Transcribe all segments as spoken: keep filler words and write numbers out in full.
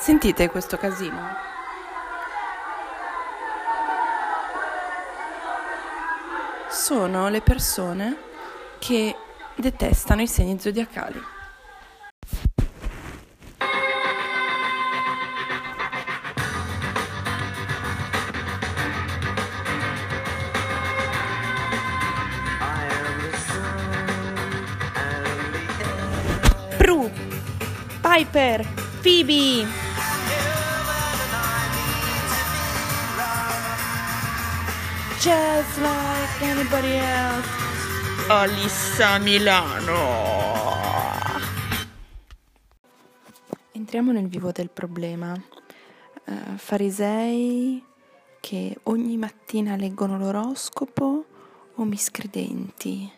Sentite questo casino? Sono le persone che detestano i segni zodiacali. Prue, Piper, Phoebe. Just like anybody else. Alissa Milano. Entriamo nel vivo del problema. Uh, farisei che ogni mattina leggono l'oroscopo o miscredenti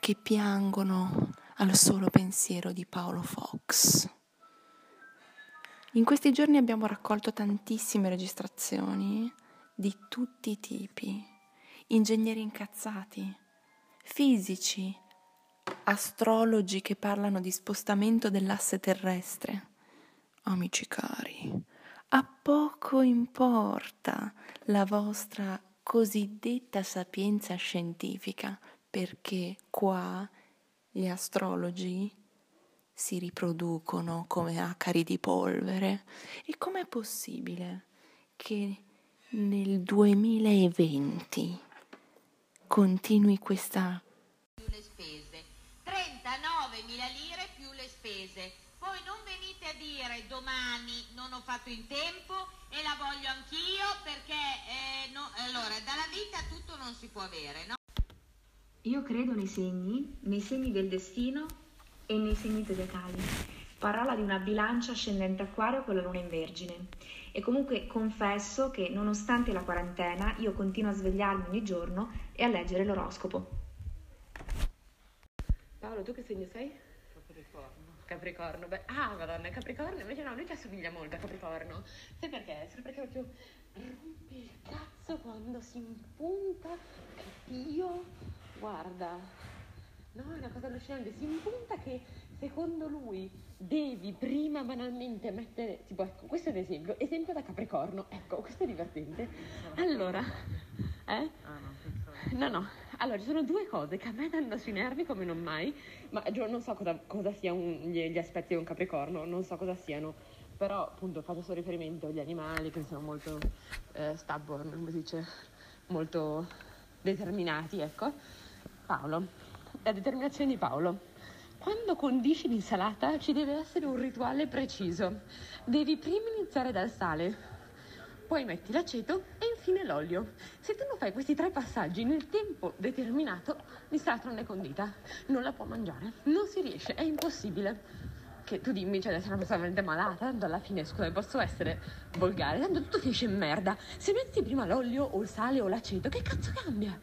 che piangono al solo pensiero di Paolo Fox. In questi giorni abbiamo raccolto tantissime registrazioni di tutti i tipi, ingegneri incazzati, fisici, astrologi che parlano di spostamento dell'asse terrestre. Amici cari, a poco importa la vostra cosiddetta sapienza scientifica, perché qua gli astrologi si riproducono come acari di polvere. E com'è possibile che nel duemilaventi continui questa più le spese trentanovemila lire più le spese, poi non venite a dire domani non ho fatto in tempo e la voglio anch'io perché eh, no, allora dalla vita tutto non si può avere, no? Io credo nei segni, nei segni del destino e nei segni zodiacali. Parola di una bilancia ascendente acquario con la luna in vergine. E comunque confesso che nonostante la quarantena io continuo a svegliarmi ogni giorno e a leggere l'oroscopo. Paolo, tu che segno sei? Capricorno. Capricorno, beh, ah madonna, Capricorno, invece no, lui ci assomiglia molto a Capricorno. Sai perché? Sai perché proprio rompe il cazzo quando si impunta, che Dio, guarda, no, è una cosa allucinante, si impunta che... Secondo lui devi prima banalmente mettere, tipo ecco, questo è l'esempio, esempio da Capricorno, ecco, questo è divertente. Allora, eh? No, no, allora ci sono due cose che a me danno sui nervi come non mai, ma io non so cosa, cosa siano gli, gli aspetti di un Capricorno, non so cosa siano, però appunto faccio solo riferimento agli animali che sono molto eh, stubborn, come si dice, molto determinati, ecco. Paolo, la determinazione di Paolo. Quando condisci l'insalata ci deve essere un rituale preciso. Devi prima iniziare dal sale, poi metti l'aceto e infine l'olio. Se tu non fai questi tre passaggi nel tempo determinato, l'insalata non è condita, non la può mangiare, non si riesce, è impossibile. Che tu dimmi, cioè, sono assolutamente malata, tanto alla fine, scusa, posso essere volgare, tanto tutto finisce in merda. Se metti prima l'olio o il sale o l'aceto, che cazzo cambia?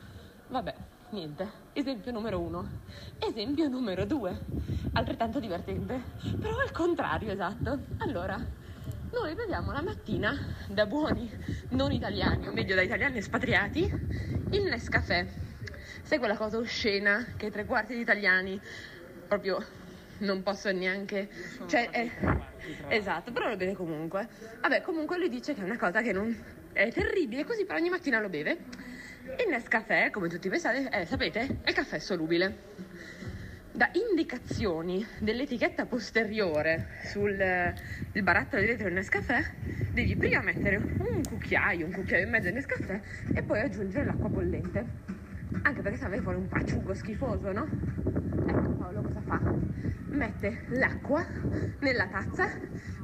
Vabbè. Niente, esempio numero uno. Esempio numero due, altrettanto divertente, però al contrario, esatto. Allora, noi beviamo la mattina da buoni non italiani, o meglio da italiani espatriati, il Nescafè. Sai quella cosa oscena che tre quarti di italiani proprio non possono neanche... Cioè, è... Esatto, però lo beve comunque. Vabbè, comunque lui dice che è una cosa che non... è terribile, così però ogni mattina lo beve. Il Nescafè, come tutti pensate, eh, sapete, è caffè solubile. Da indicazioni dell'etichetta posteriore sul eh, il barattolo di dietro il Nescafè, devi prima mettere un cucchiaio, un cucchiaio e mezzo di Nescafè e poi aggiungere l'acqua bollente. Anche perché sennò fuori un pacciugo schifoso, no? Ecco Paolo cosa fa? Mette l'acqua nella tazza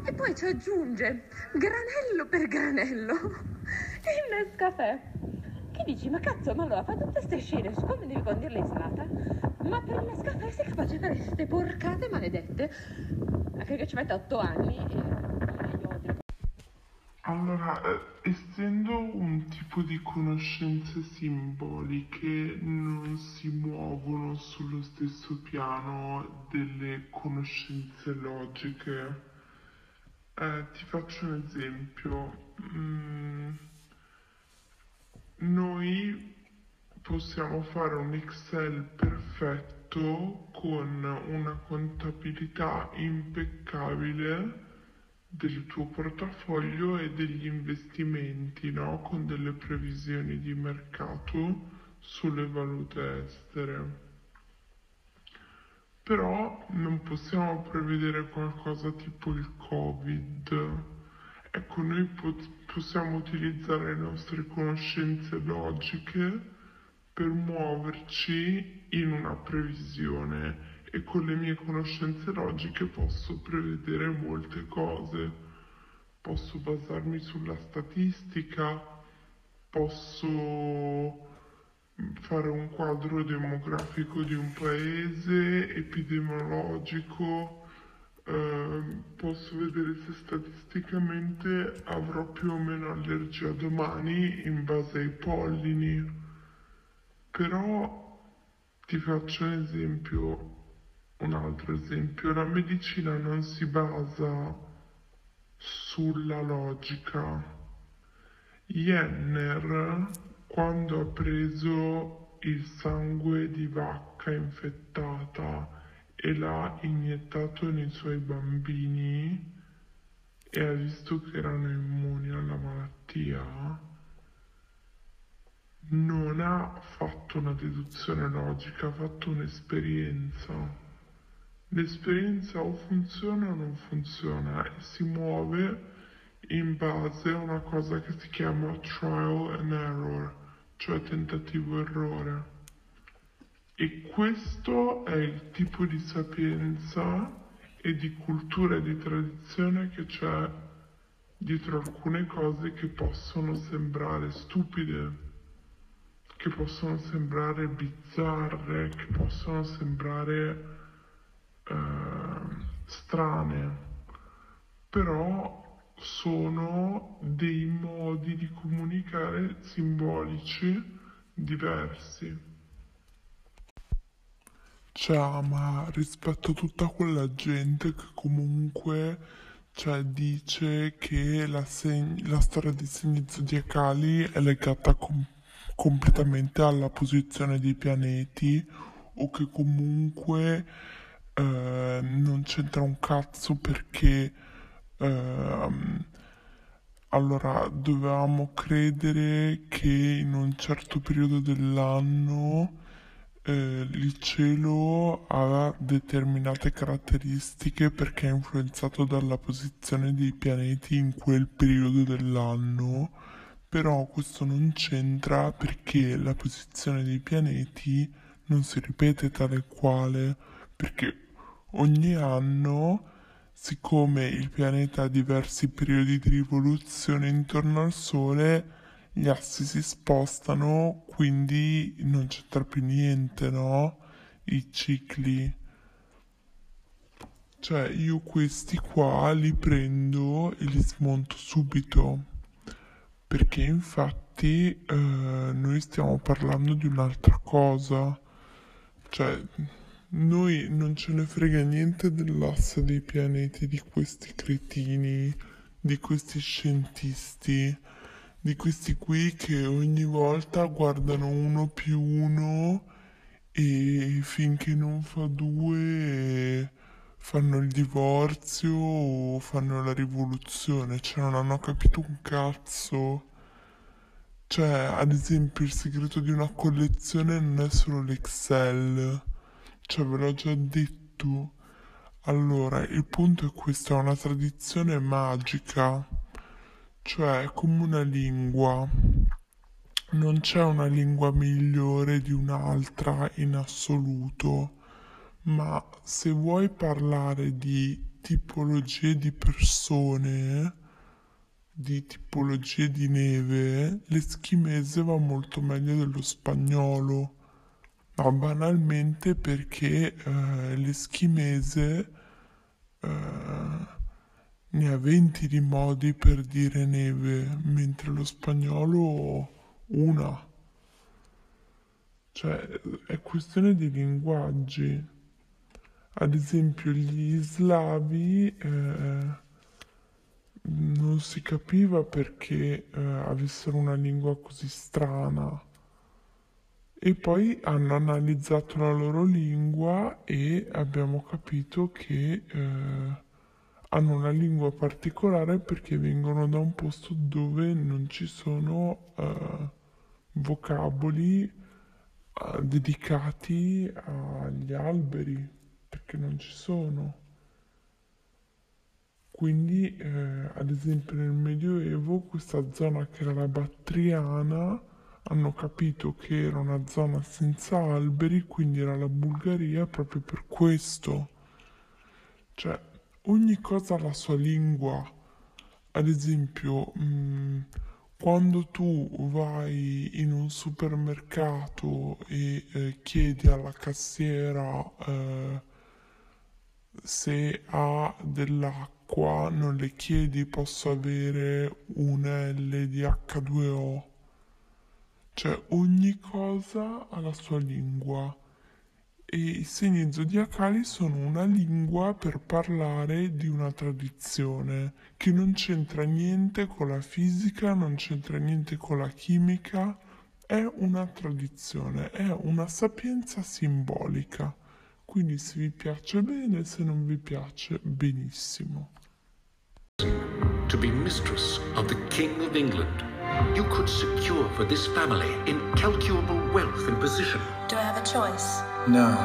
e poi ci aggiunge granello per granello il Nescafè. Che dici? Ma cazzo, ma allora fa tutte ste scene, siccome devi condirle in salata, ma per una scatola sei capace di fare queste porcate maledette? Anche che ci mette otto anni e io odio. Allora, essendo un tipo di conoscenze simboliche, non si muovono sullo stesso piano delle conoscenze logiche. Eh, ti faccio un esempio. Mm. Noi possiamo fare un Excel perfetto con una contabilità impeccabile del tuo portafoglio e degli investimenti, no? Con delle previsioni di mercato sulle valute estere. Però non possiamo prevedere qualcosa tipo il Covid. Ecco, noi po- possiamo utilizzare le nostre conoscenze logiche per muoverci in una previsione, e con le mie conoscenze logiche posso prevedere molte cose. Posso basarmi sulla statistica, posso fare un quadro demografico di un paese, epidemiologico, eh, posso vedere se statisticamente avrò più o meno allergia domani in base ai pollini. Però ti faccio un esempio, un altro esempio, la medicina non si basa sulla logica. Jenner, quando ha preso il sangue di vacca infettata e l'ha iniettato nei suoi bambini e ha visto che erano immuni alla malattia, non ha fatto una deduzione logica, ha fatto un'esperienza. L'esperienza o funziona o non funziona e si muove in base a una cosa che si chiama trial and error, cioè tentativo errore. E questo è il tipo di sapienza e di cultura e di tradizione che c'è dietro alcune cose che possono sembrare stupide, che possono sembrare bizzarre, che possono sembrare eh, strane, però sono dei modi di comunicare simbolici diversi. Cioè, ma rispetto a tutta quella gente che comunque, cioè, dice che la, seg- la storia dei segni zodiacali è legata con completamente alla posizione dei pianeti, o che comunque eh, non c'entra un cazzo perché eh, allora dovevamo credere che in un certo periodo dell'anno eh, il cielo aveva determinate caratteristiche perché è influenzato dalla posizione dei pianeti in quel periodo dell'anno. Però questo non c'entra perché la posizione dei pianeti non si ripete tale quale, perché ogni anno, siccome il pianeta ha diversi periodi di rivoluzione intorno al Sole, gli assi si spostano, quindi non c'entra più niente, no? I cicli. Cioè, io questi qua li prendo e li smonto subito. Perché infatti eh, noi stiamo parlando di un'altra cosa, cioè noi non ce ne frega niente dell'asse dei pianeti, di questi cretini, di questi scientisti, di questi qui che ogni volta guardano uno più uno e finché non fa due fanno il divorzio o fanno la rivoluzione, cioè non hanno capito un cazzo. Cioè, ad esempio, il segreto di una collezione non è solo l'Excel, cioè ve l'ho già detto. Allora, il punto è questo, è una tradizione magica, cioè è come una lingua, non c'è una lingua migliore di un'altra in assoluto. Ma se vuoi parlare di tipologie di persone, di tipologie di neve, l'eschimese va molto meglio dello spagnolo, ma banalmente perché eh, l'eschimese eh, ne ha venti di modi per dire neve, mentre lo spagnolo una. Cioè, è questione di linguaggi. Ad esempio gli slavi eh, non si capiva perché eh, avessero una lingua così strana, e poi hanno analizzato la loro lingua e abbiamo capito che eh, hanno una lingua particolare perché vengono da un posto dove non ci sono uh, vocaboli uh, dedicati agli alberi, perché non ci sono. Quindi, eh, ad esempio, nel Medioevo, questa zona che era la Battriana, hanno capito che era una zona senza alberi, quindi era la Bulgaria proprio per questo. Cioè, ogni cosa ha la sua lingua. Ad esempio, mh, quando tu vai in un supermercato e eh, chiedi alla cassiera eh, se ha dell'acqua, qua non le chiedi posso avere un L di acca due O, cioè ogni cosa ha la sua lingua e i segni zodiacali sono una lingua per parlare di una tradizione che non c'entra niente con la fisica, non c'entra niente con la chimica, è una tradizione, è una sapienza simbolica. Quindi se vi piace bene, se non vi piace, benissimo. To be mistress of the King of England, you could secure for this family incalculable wealth and position. Do I have a choice? No.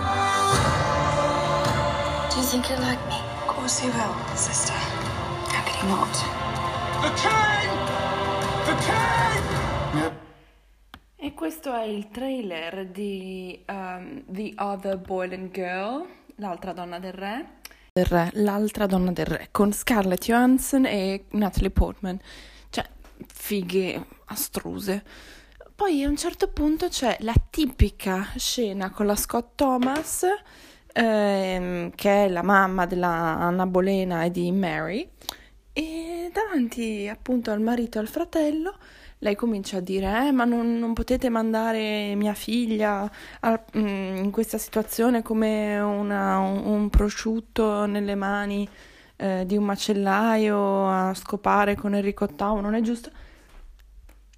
Do you think you'll like me? Of course you will, sister. How can you not? The King! The King! E questo è il trailer di um, The Other Boleyn Girl, l'altra donna del re. Del re, l'altra donna del re, con Scarlett Johansson e Natalie Portman. Cioè, fighe astruse. Poi a un certo punto c'è la tipica scena con la Scott Thomas, ehm, che è la mamma della Anna Bolena e di Mary, e davanti appunto al marito e al fratello lei comincia a dire eh, ma non, non potete mandare mia figlia a, mh, in questa situazione come una, un, un prosciutto nelle mani eh, di un macellaio a scopare con Enrico ottavo, non è giusto.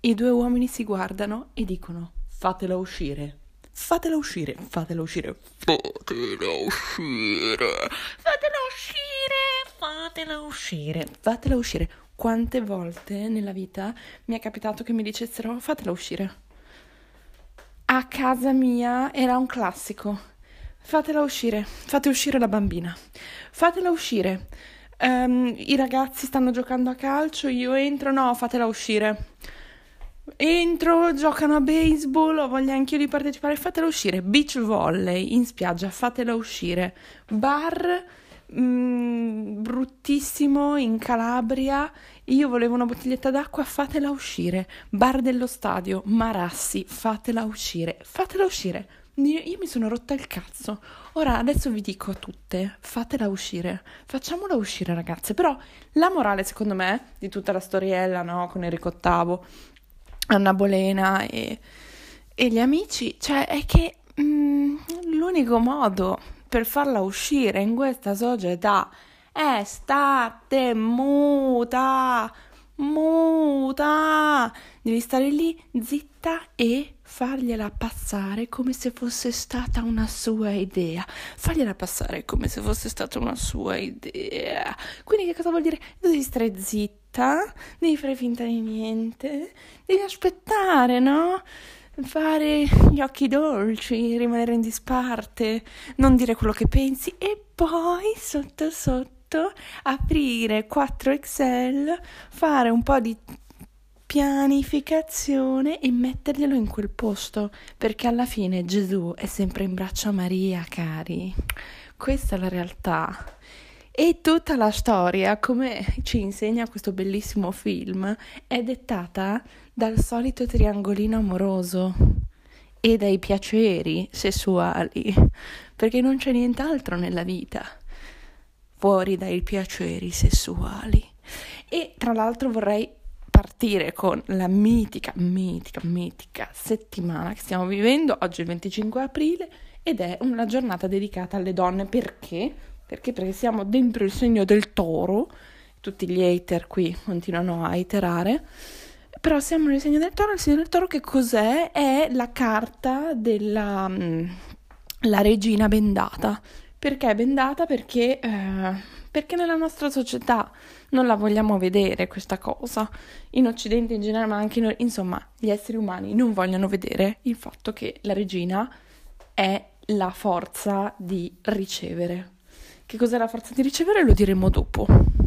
I due uomini si guardano e dicono fatela uscire, fatela uscire, fatela uscire, fatela uscire, fatela uscire, fatela uscire, fatela uscire. Quante volte nella vita mi è capitato che mi dicessero fatela uscire. A casa mia era un classico. Fatela uscire, fate uscire la bambina. Fatela uscire. Um, i ragazzi stanno giocando a calcio, io entro, no, fatela uscire. Entro, giocano a baseball, ho voglia anch'io di partecipare, fatela uscire. Beach volley in spiaggia, fatela uscire. Bar Mm, bruttissimo in Calabria, io volevo una bottiglietta d'acqua, fatela uscire. Bar dello stadio, Marassi, fatela uscire, fatela uscire. Io, io mi sono rotta il cazzo. Ora adesso vi dico a tutte, fatela uscire, facciamola uscire ragazze. Però la morale secondo me di tutta la storiella, no, con Enrico ottavo, Anna Bolena e, e gli amici, cioè è che mm, l'unico modo per farla uscire in questa società è state muta, muta, devi stare lì zitta e fargliela passare come se fosse stata una sua idea, fargliela passare come se fosse stata una sua idea, quindi che cosa vuol dire? Devi stare zitta, devi fare finta di niente, devi aspettare, no? Fare gli occhi dolci, rimanere in disparte, non dire quello che pensi e poi sotto sotto aprire quattro Excel, fare un po' di pianificazione e metterglielo in quel posto, perché alla fine Gesù è sempre in braccio a Maria, cari. Questa è la realtà. E tutta la storia, come ci insegna questo bellissimo film, è dettata dal solito triangolino amoroso e dai piaceri sessuali, perché non c'è nient'altro nella vita fuori dai piaceri sessuali. E tra l'altro vorrei partire con la mitica, mitica, mitica settimana che stiamo vivendo. Oggi è il venticinque aprile ed è una giornata dedicata alle donne. Perché? Perché? Perché siamo dentro il segno del toro, tutti gli hater qui continuano a iterare, però siamo nel segno del toro. Il segno del toro che cos'è? È la carta della la regina bendata. Perché è bendata? Perché eh, perché nella nostra società non la vogliamo vedere questa cosa, in Occidente in generale, ma anche in... insomma gli esseri umani non vogliono vedere il fatto che la regina è la forza di ricevere. Che cos'è la forza di ricevere lo diremo dopo.